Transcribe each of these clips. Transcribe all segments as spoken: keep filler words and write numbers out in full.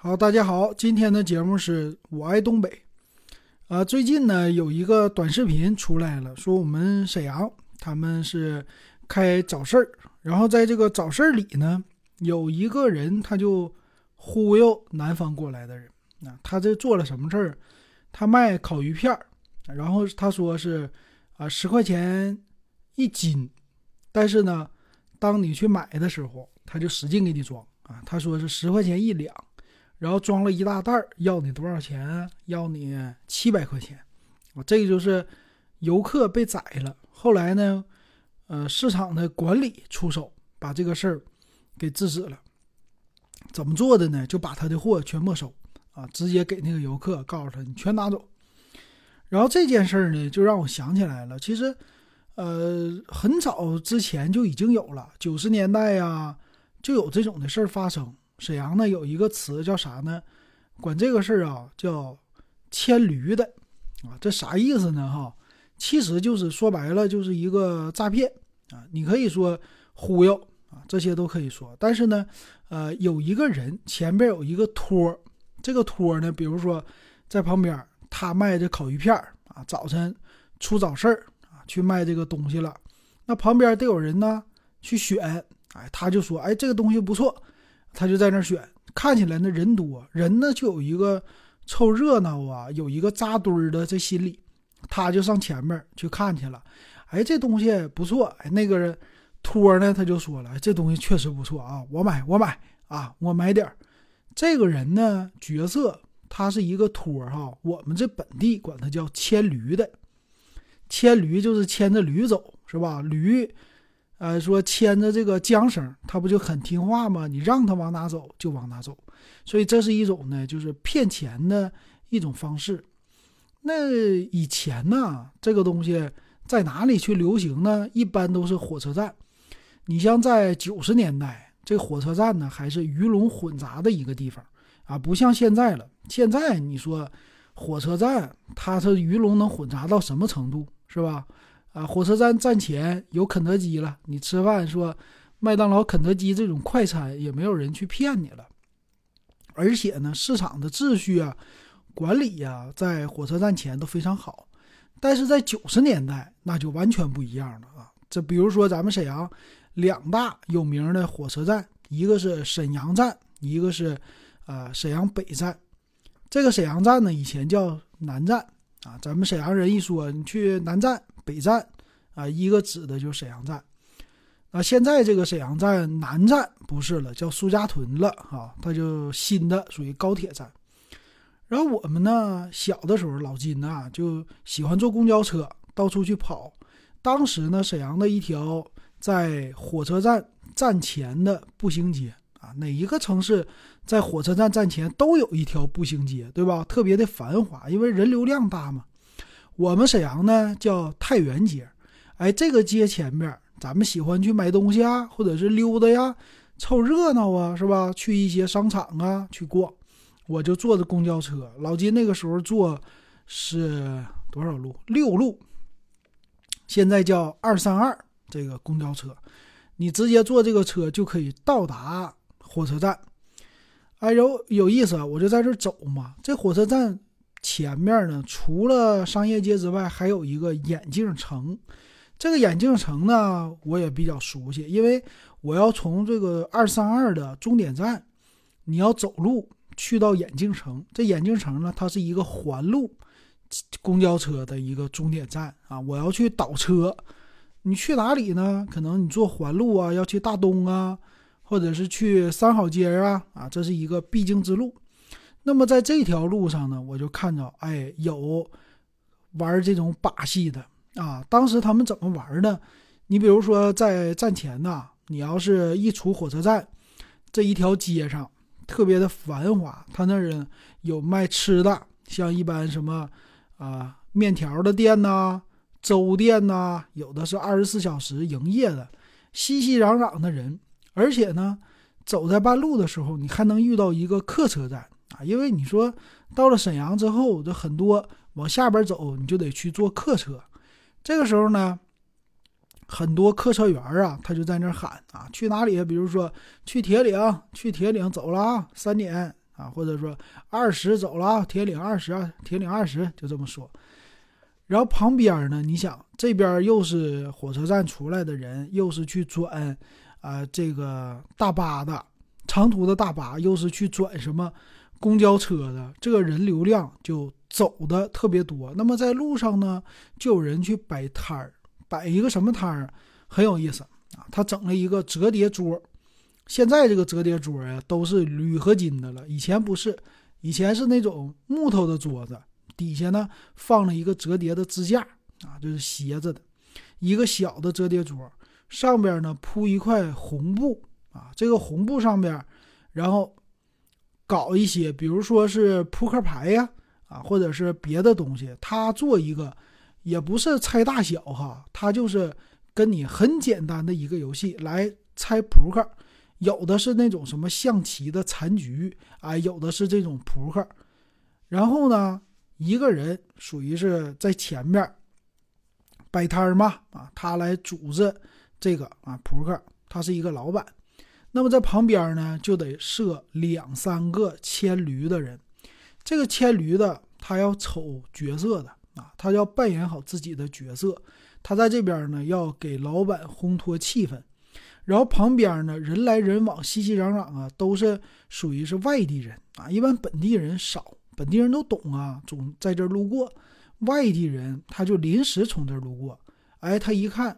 好，大家好，今天的节目是我爱东北。呃，最近呢有一个短视频出来了，说我们沈阳他们是开早市儿，然后在这个早市儿里呢，有一个人他就忽悠南方过来的人，啊，他这做了什么事儿？他卖烤鱼片儿，然后他说是啊十块钱一斤，但是呢，当你去买的时候，他就使劲给你装啊，他说是十块钱一两。然后装了一大袋，要你多少钱？要你七百块钱。我这个就是游客被宰了。后来呢，呃，市场的管理出手，把这个事儿给制止了。怎么做的呢？就把他的货全没收啊，直接给那个游客，告诉他你全拿走。然后这件事儿呢，就让我想起来了。其实，呃，很早之前就已经有了，九十年代呀、啊，就有这种的事儿发生。沈阳呢有一个词叫啥呢？管这个事儿啊叫牵驴的啊，这啥意思呢？哈，其实就是说白了就是一个诈骗啊，你可以说忽悠啊，这些都可以说。但是呢，呃，有一个人前边有一个托，这个托呢，比如说在旁边他卖这烤鱼片啊，早晨出早市啊去卖这个东西了，那旁边得有人呢去选，哎，他就说哎这个东西不错。他就在那选，看起来那人多，人呢就有一个凑热闹啊，有一个扎堆的这心理，他就上前面去看去了。哎，这东西不错。哎，那个托呢他就说了，这东西确实不错啊，我买我买啊，我买点。这个人呢角色他是一个托哈，我们这本地管他叫牵驴的，牵驴就是牵着驴走，是吧？驴。呃，说牵着这个缰绳，他不就很听话吗？你让他往哪走就往哪走，所以这是一种呢，就是骗钱的一种方式。那以前呢，这个东西在哪里去流行呢？一般都是火车站。你像在九十年代，这火车站呢还是鱼龙混杂的一个地方啊，不像现在了。现在你说火车站，它是鱼龙能混杂到什么程度，是吧？啊，火车站站前有肯德基了，你吃饭说麦当劳、肯德基这种快餐也没有人去骗你了。而且呢，市场的秩序啊、管理啊，在火车站前都非常好。但是在九十年代，那就完全不一样了啊！这比如说咱们沈阳两大有名的火车站，一个是沈阳站，一个是呃沈阳北站。这个沈阳站呢，以前叫南站啊，咱们沈阳人一说你去南站。北站啊，一个指的就是沈阳站啊。现在这个沈阳站南站不是了，叫苏家屯了啊，它就新的属于高铁站。然后我们呢，小的时候老金啊就喜欢坐公交车到处去跑。当时呢，沈阳的一条在火车站站前的步行街啊，哪一个城市在火车站站前都有一条步行街，对吧？特别的繁华，因为人流量大嘛。我们沈阳呢叫太原街，哎，这个街前面咱们喜欢去买东西啊，或者是溜达呀，凑热闹啊，是吧？去一些商场啊去逛。我就坐着公交车，老金那个时候坐是多少路？六路，现在叫二三二这个公交车，你直接坐这个车就可以到达火车站。哎呦，有意思啊！我就在这走嘛，这火车站。前面呢，除了商业街之外，还有一个眼镜城。这个眼镜城呢，我也比较熟悉，因为我要从这个二三二的终点站，你要走路去到眼镜城。这眼镜城呢，它是一个环路公交车的一个终点站啊。我要去倒车，你去哪里呢？可能你坐环路啊，要去大东啊，或者是去三好街啊啊，这是一个必经之路。那么在这条路上呢，我就看到，哎，有玩这种把戏的啊。当时他们怎么玩呢？你比如说在站前呢，你要是一出火车站，这一条街上特别的繁华，他那人有卖吃的，像一般什么啊面条的店呐、粥店呐，有的是二十四小时营业的，熙熙攘攘的人。而且呢，走在半路的时候，你还能遇到一个客车站。啊，因为你说到了沈阳之后，这很多往下边走，你就得去坐客车。这个时候呢，很多客车员啊，他就在那喊啊，去哪里？比如说去铁岭，去铁岭走了啊，三点啊，或者说二十走了，铁岭二十啊，铁岭二十，就这么说。然后旁边呢，你想这边又是火车站出来的人，又是去转啊、呃、这个大巴的长途的大巴，又是去转什么公交车的，这个人流量就走的特别多。那么在路上呢，就有人去摆摊儿，摆一个什么摊儿很有意思啊，他整了一个折叠桌。现在这个折叠桌啊都是铝合金的了，以前不是，以前是那种木头的桌子，底下呢放了一个折叠的支架啊，就是斜着的一个小的折叠桌，上边呢铺一块红布啊，这个红布上边然后搞一些，比如说是扑克牌呀啊，或者是别的东西，它做一个也不是猜大小哈，它就是跟你很简单的一个游戏来猜扑克。有的是那种什么象棋的残局啊，有的是这种扑克。然后呢，一个人属于是在前面摆摊嘛啊，他来组织这个啊扑克，他是一个老板。那么在旁边呢，就得设两三个牵驴的人。这个牵驴的他要瞅角色的啊，他要扮演好自己的角色。他在这边呢，要给老板烘托气氛。然后旁边呢，人来人往，熙熙攘攘啊，都是属于是外地人啊，一般本地人少，本地人都懂啊，总在这儿路过。外地人他就临时从这儿路过，哎，他一看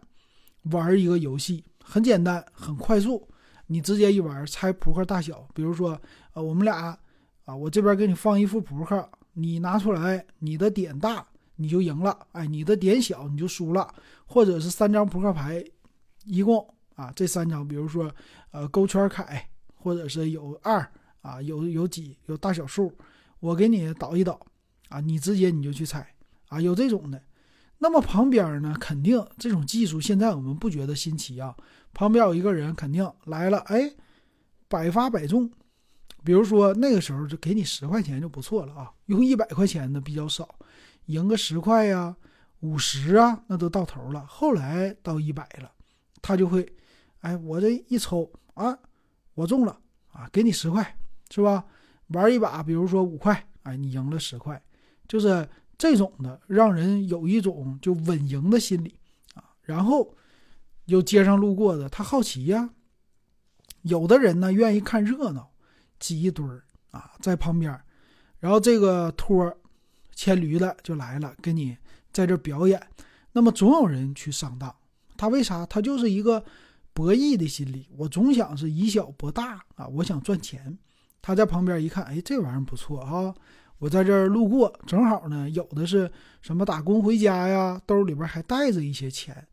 玩一个游戏，很简单，很快速，你直接一玩猜扑克大小。比如说啊、呃，我们俩啊，我这边给你放一副扑克，你拿出来，你的点大你就赢了，哎，你的点小你就输了，或者是三张扑克牌，一共。啊，这三张，比如说，呃，勾圈凯，或者是有二啊，有有几，有大小数，我给你倒一倒，啊，你直接你就去猜，啊，有这种的。那么旁边呢，肯定这种技术现在我们不觉得新奇啊，旁边有一个人肯定来了，哎，百发百中。比如说那个时候就给你十块钱就不错了啊，用一百块钱的比较少，赢个十块呀、五十啊，那都到头了。后来到一百了，他就会。哎，我这一抽啊，我中了啊，给你十块是吧？玩一把，比如说五块，哎，你赢了十块，就是这种的，让人有一种就稳赢的心理啊。然后有街上路过的，他好奇呀、啊。有的人呢愿意看热闹，挤一堆儿啊，在旁边，然后这个托牵驴的就来了，给你在这表演。那么总有人去上当，他为啥？他就是一个。博弈的心理，我总想是以小博大啊，我想赚钱。他在旁边一看，哎，这玩意儿不错啊，我在这儿路过，正好呢，有的是什么打工回家呀，兜里边还带着一些钱，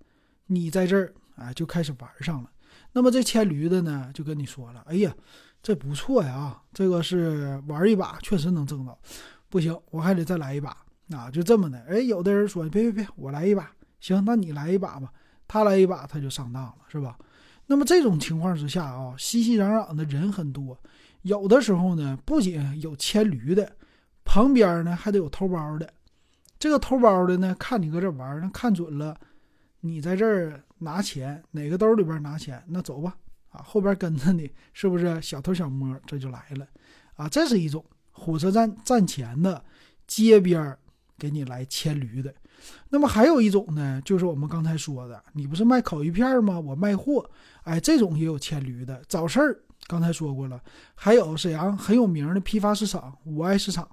你在这儿啊就开始玩上了。那么这牵驴的呢，就跟你说了，哎呀，这不错呀，这个是玩一把确实能挣到，不行，我还得再来一把啊，就这么的。哎，有的人说，别别别，我来一把，行，那你来一把吧，他来一把他就上当了，是吧？那么这种情况之下啊，熙熙攘攘的人很多，有的时候呢，不仅有牵驴的，旁边呢还得有偷包的。这个偷包的呢，看你搁这玩，那看准了，你在这儿拿钱，哪个兜里边拿钱，那走吧，啊，后边跟着你，是不是小偷小摸这就来了啊？这是一种火车站站前的街边给你来牵驴的。那么还有一种呢，就是我们刚才说的，你不是卖烤鱼片吗？我卖货，哎，这种也有牵驴的。早事儿刚才说过了，还有沈阳很有名的批发市场五爱市场。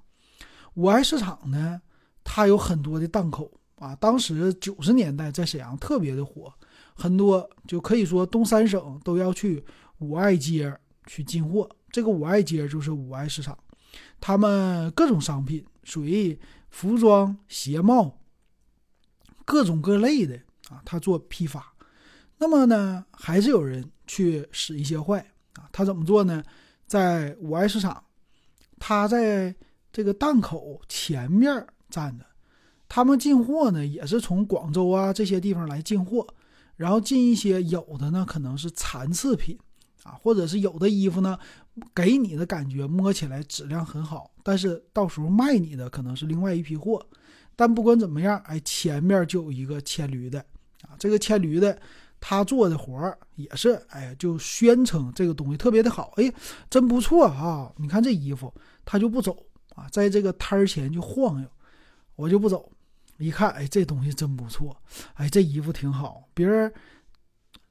五爱市场呢，它有很多的档口啊，当时九十年代在沈阳特别的火，很多就可以说东三省都要去五爱街去进货。这个五爱街就是五爱市场，他们各种商品，属于服装、鞋帽。各种各类的啊，他做批发。那么呢，还是有人去使一些坏啊。他怎么做呢？在五爱市场，他在这个档口前面站着，他们进货呢也是从广州啊这些地方来进货，然后进一些有的呢可能是残次品啊，或者是有的衣服呢给你的感觉摸起来质量很好，但是到时候卖你的可能是另外一批货。但不管怎么样，哎，前面就有一个牵驴的啊，这个牵驴的他做的活儿也是，哎，就宣称这个东西特别的好，哎，真不错啊！你看这衣服，他就不走啊，在这个摊儿前就晃悠，我就不走。一看，哎，这东西真不错，哎，这衣服挺好。别人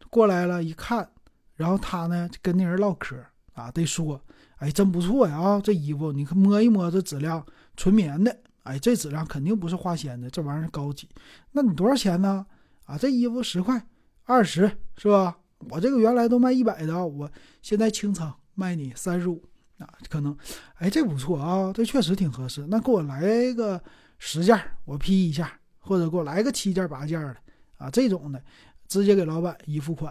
过来了，一看，然后他呢跟那人唠嗑啊，得说，哎，真不错呀、啊，这衣服你看摸一摸，这质量纯棉的，哎，这质量肯定不是化纤的，这玩意儿高级。那你多少钱呢？啊，这衣服十块。二十是吧？我这个原来都卖一百的，我现在清仓卖你三十五啊，可能，哎，这不错啊，这确实挺合适。那给我来个十件，我批一下，或者给我来个七件八件的啊，这种的，直接给老板一付款，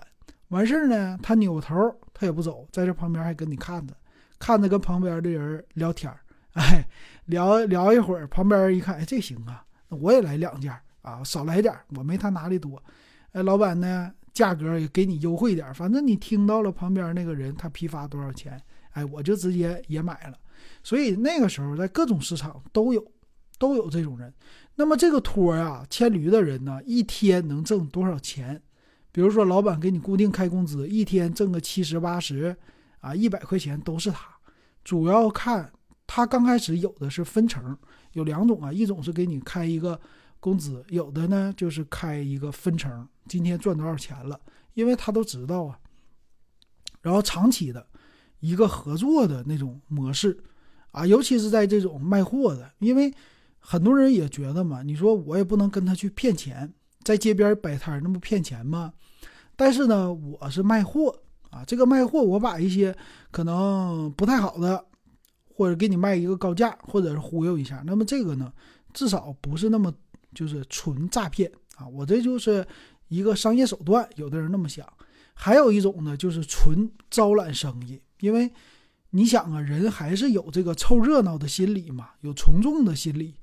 完事儿呢，他扭头他也不走，在这旁边还跟你看着，看着跟旁边的人聊天，哎，聊聊一会儿，旁边一看，哎，这行啊，我也来两件啊，少来点，我没他拿的多。哎，老板呢，价格也给你优惠点，反正你听到了旁边那个人他批发多少钱，哎，我就直接也买了。所以那个时候在各种市场都有，都有这种人。那么这个托啊，牵驴的人呢，一天能挣多少钱？比如说老板给你固定开工资，一天挣个七十八十啊，一百块钱都是他。主要看他刚开始有的是分成，有两种啊，一种是给你开一个工资，有的呢就是开一个分成，今天赚多少钱了，因为他都知道啊。然后长期的一个合作的那种模式啊，尤其是在这种卖货的，因为很多人也觉得嘛，你说我也不能跟他去骗钱，在街边摆摊那不骗钱吗？但是呢，我是卖货啊，这个卖货我把一些可能不太好的，或者给你卖一个高价，或者是忽悠一下，那么这个呢，至少不是那么就是纯诈骗啊，我这就是一个商业手段，有的人那么想。还有一种呢，就是纯招揽生意，因为你想啊，人还是有这个凑热闹的心理嘛，有从众的心理，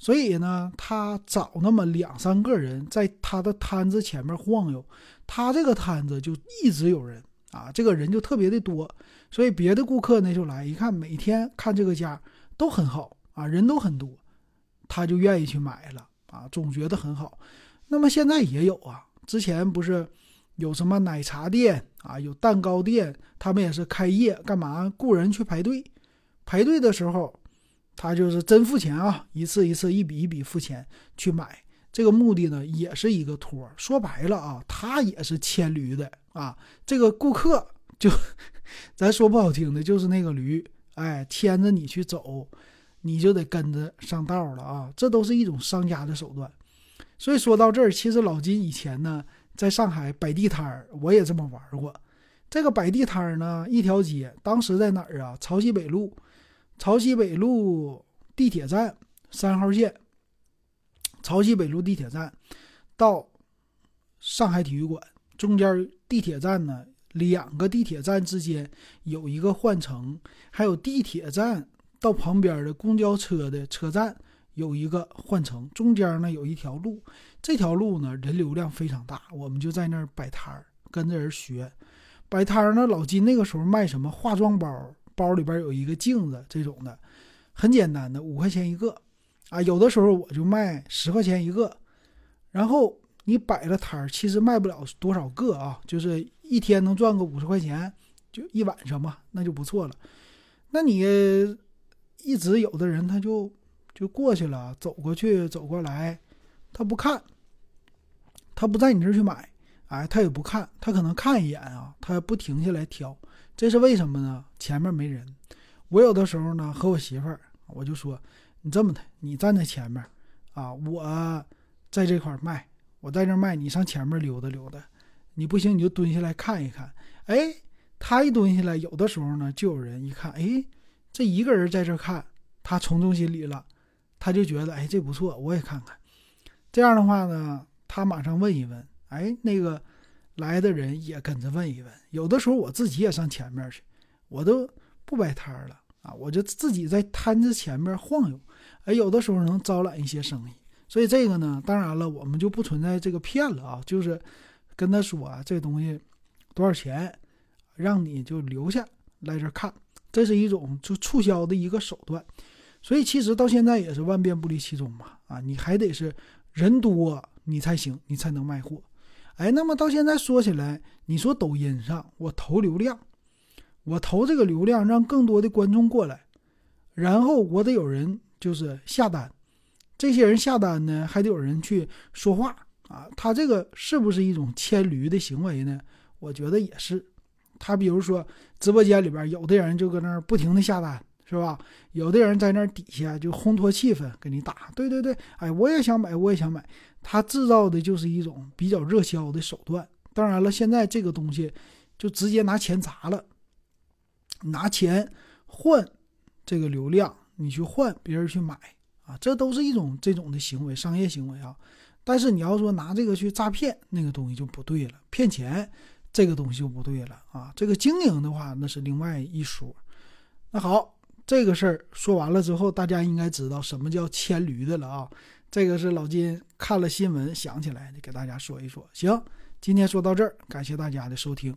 所以呢，他找那么两三个人在他的摊子前面晃悠，他这个摊子就一直有人啊，这个人就特别的多，所以别的顾客呢就来一看，每天看这个家都很好啊，人都很多，他就愿意去买了。啊，总觉得很好。那么现在也有啊，之前不是有什么奶茶店啊，有蛋糕店，他们也是开业干嘛？雇人去排队，排队的时候他就是真付钱啊，一次一次一笔一笔付钱去买，这个目的呢也是一个托。说白了啊，他也是牵驴的啊，这个顾客就咱说不好听的就是那个驴，哎，牵着你去走，你就得跟着上道了啊，这都是一种商家的手段。所以说到这儿，其实老金以前呢在上海摆地摊儿，我也这么玩过。这个摆地摊儿呢，一条街，当时在哪儿啊？朝西北路，朝西北路地铁站三号线，朝西北路地铁站到上海体育馆中间，地铁站呢，两个地铁站之间有一个换乘，还有地铁站到旁边的公交车的车站有一个换乘，中间呢有一条路，这条路呢人流量非常大，我们就在那儿摆摊儿，跟着人学摆摊儿呢。老金那个时候卖什么化妆包，包里边有一个镜子，这种的很简单的，五块钱一个啊，有的时候我就卖十块钱一个。然后你摆了摊儿，其实卖不了多少个啊，就是一天能赚个五十块钱，就一晚上嘛，那就不错了。那你一直有的人他就就过去了，走过去走过来，他不看，他不在你这儿去买，哎，他也不看，他可能看一眼啊，他不停下来挑，这是为什么呢？前面没人。我有的时候呢和我媳妇儿，我就说你这么的，你站在前面啊，我在这块卖，我在这卖，你上前面溜达溜达，你不行你就蹲下来看一看。哎，他一蹲下来，有的时候呢就有人一看，哎，这一个人在这看，他从众心理了，他就觉得哎，这不错，我也看看。这样的话呢，他马上问一问，哎，那个来的人也跟着问一问。有的时候我自己也上前面去，我都不摆摊了啊，我就自己在摊子前面晃悠，哎，有的时候能招揽一些生意。所以这个呢，当然了，我们就不存在这个骗了啊，就是跟他说啊，这东西多少钱，让你就留下来这看。这是一种就促销的一个手段，所以其实到现在也是万变不离其宗嘛。啊，你还得是人多你才行，你才能卖货。哎，那么到现在说起来，你说抖音上我投流量，我投这个流量让更多的观众过来，然后我得有人就是下单，这些人下单呢还得有人去说话啊，他这个是不是一种牵驴的行为呢？我觉得也是。他比如说直播间里边有的人就搁那儿不停的下单，是吧？有的人在那底下就烘托气氛给你打，对对对，哎，我也想买，我也想买。他制造的就是一种比较热销的手段。当然了，现在这个东西就直接拿钱砸了，拿钱换这个流量，你去换别人去买啊，这都是一种这种的行为，商业行为啊。但是你要说拿这个去诈骗，那个东西就不对了，骗钱这个东西就不对了啊。这个经营的话，那是另外一说。那好，这个事儿说完了之后，大家应该知道什么叫牵驴的了啊。这个是老金看了新闻想起来的，给大家说一说。行，今天说到这儿，感谢大家的收听。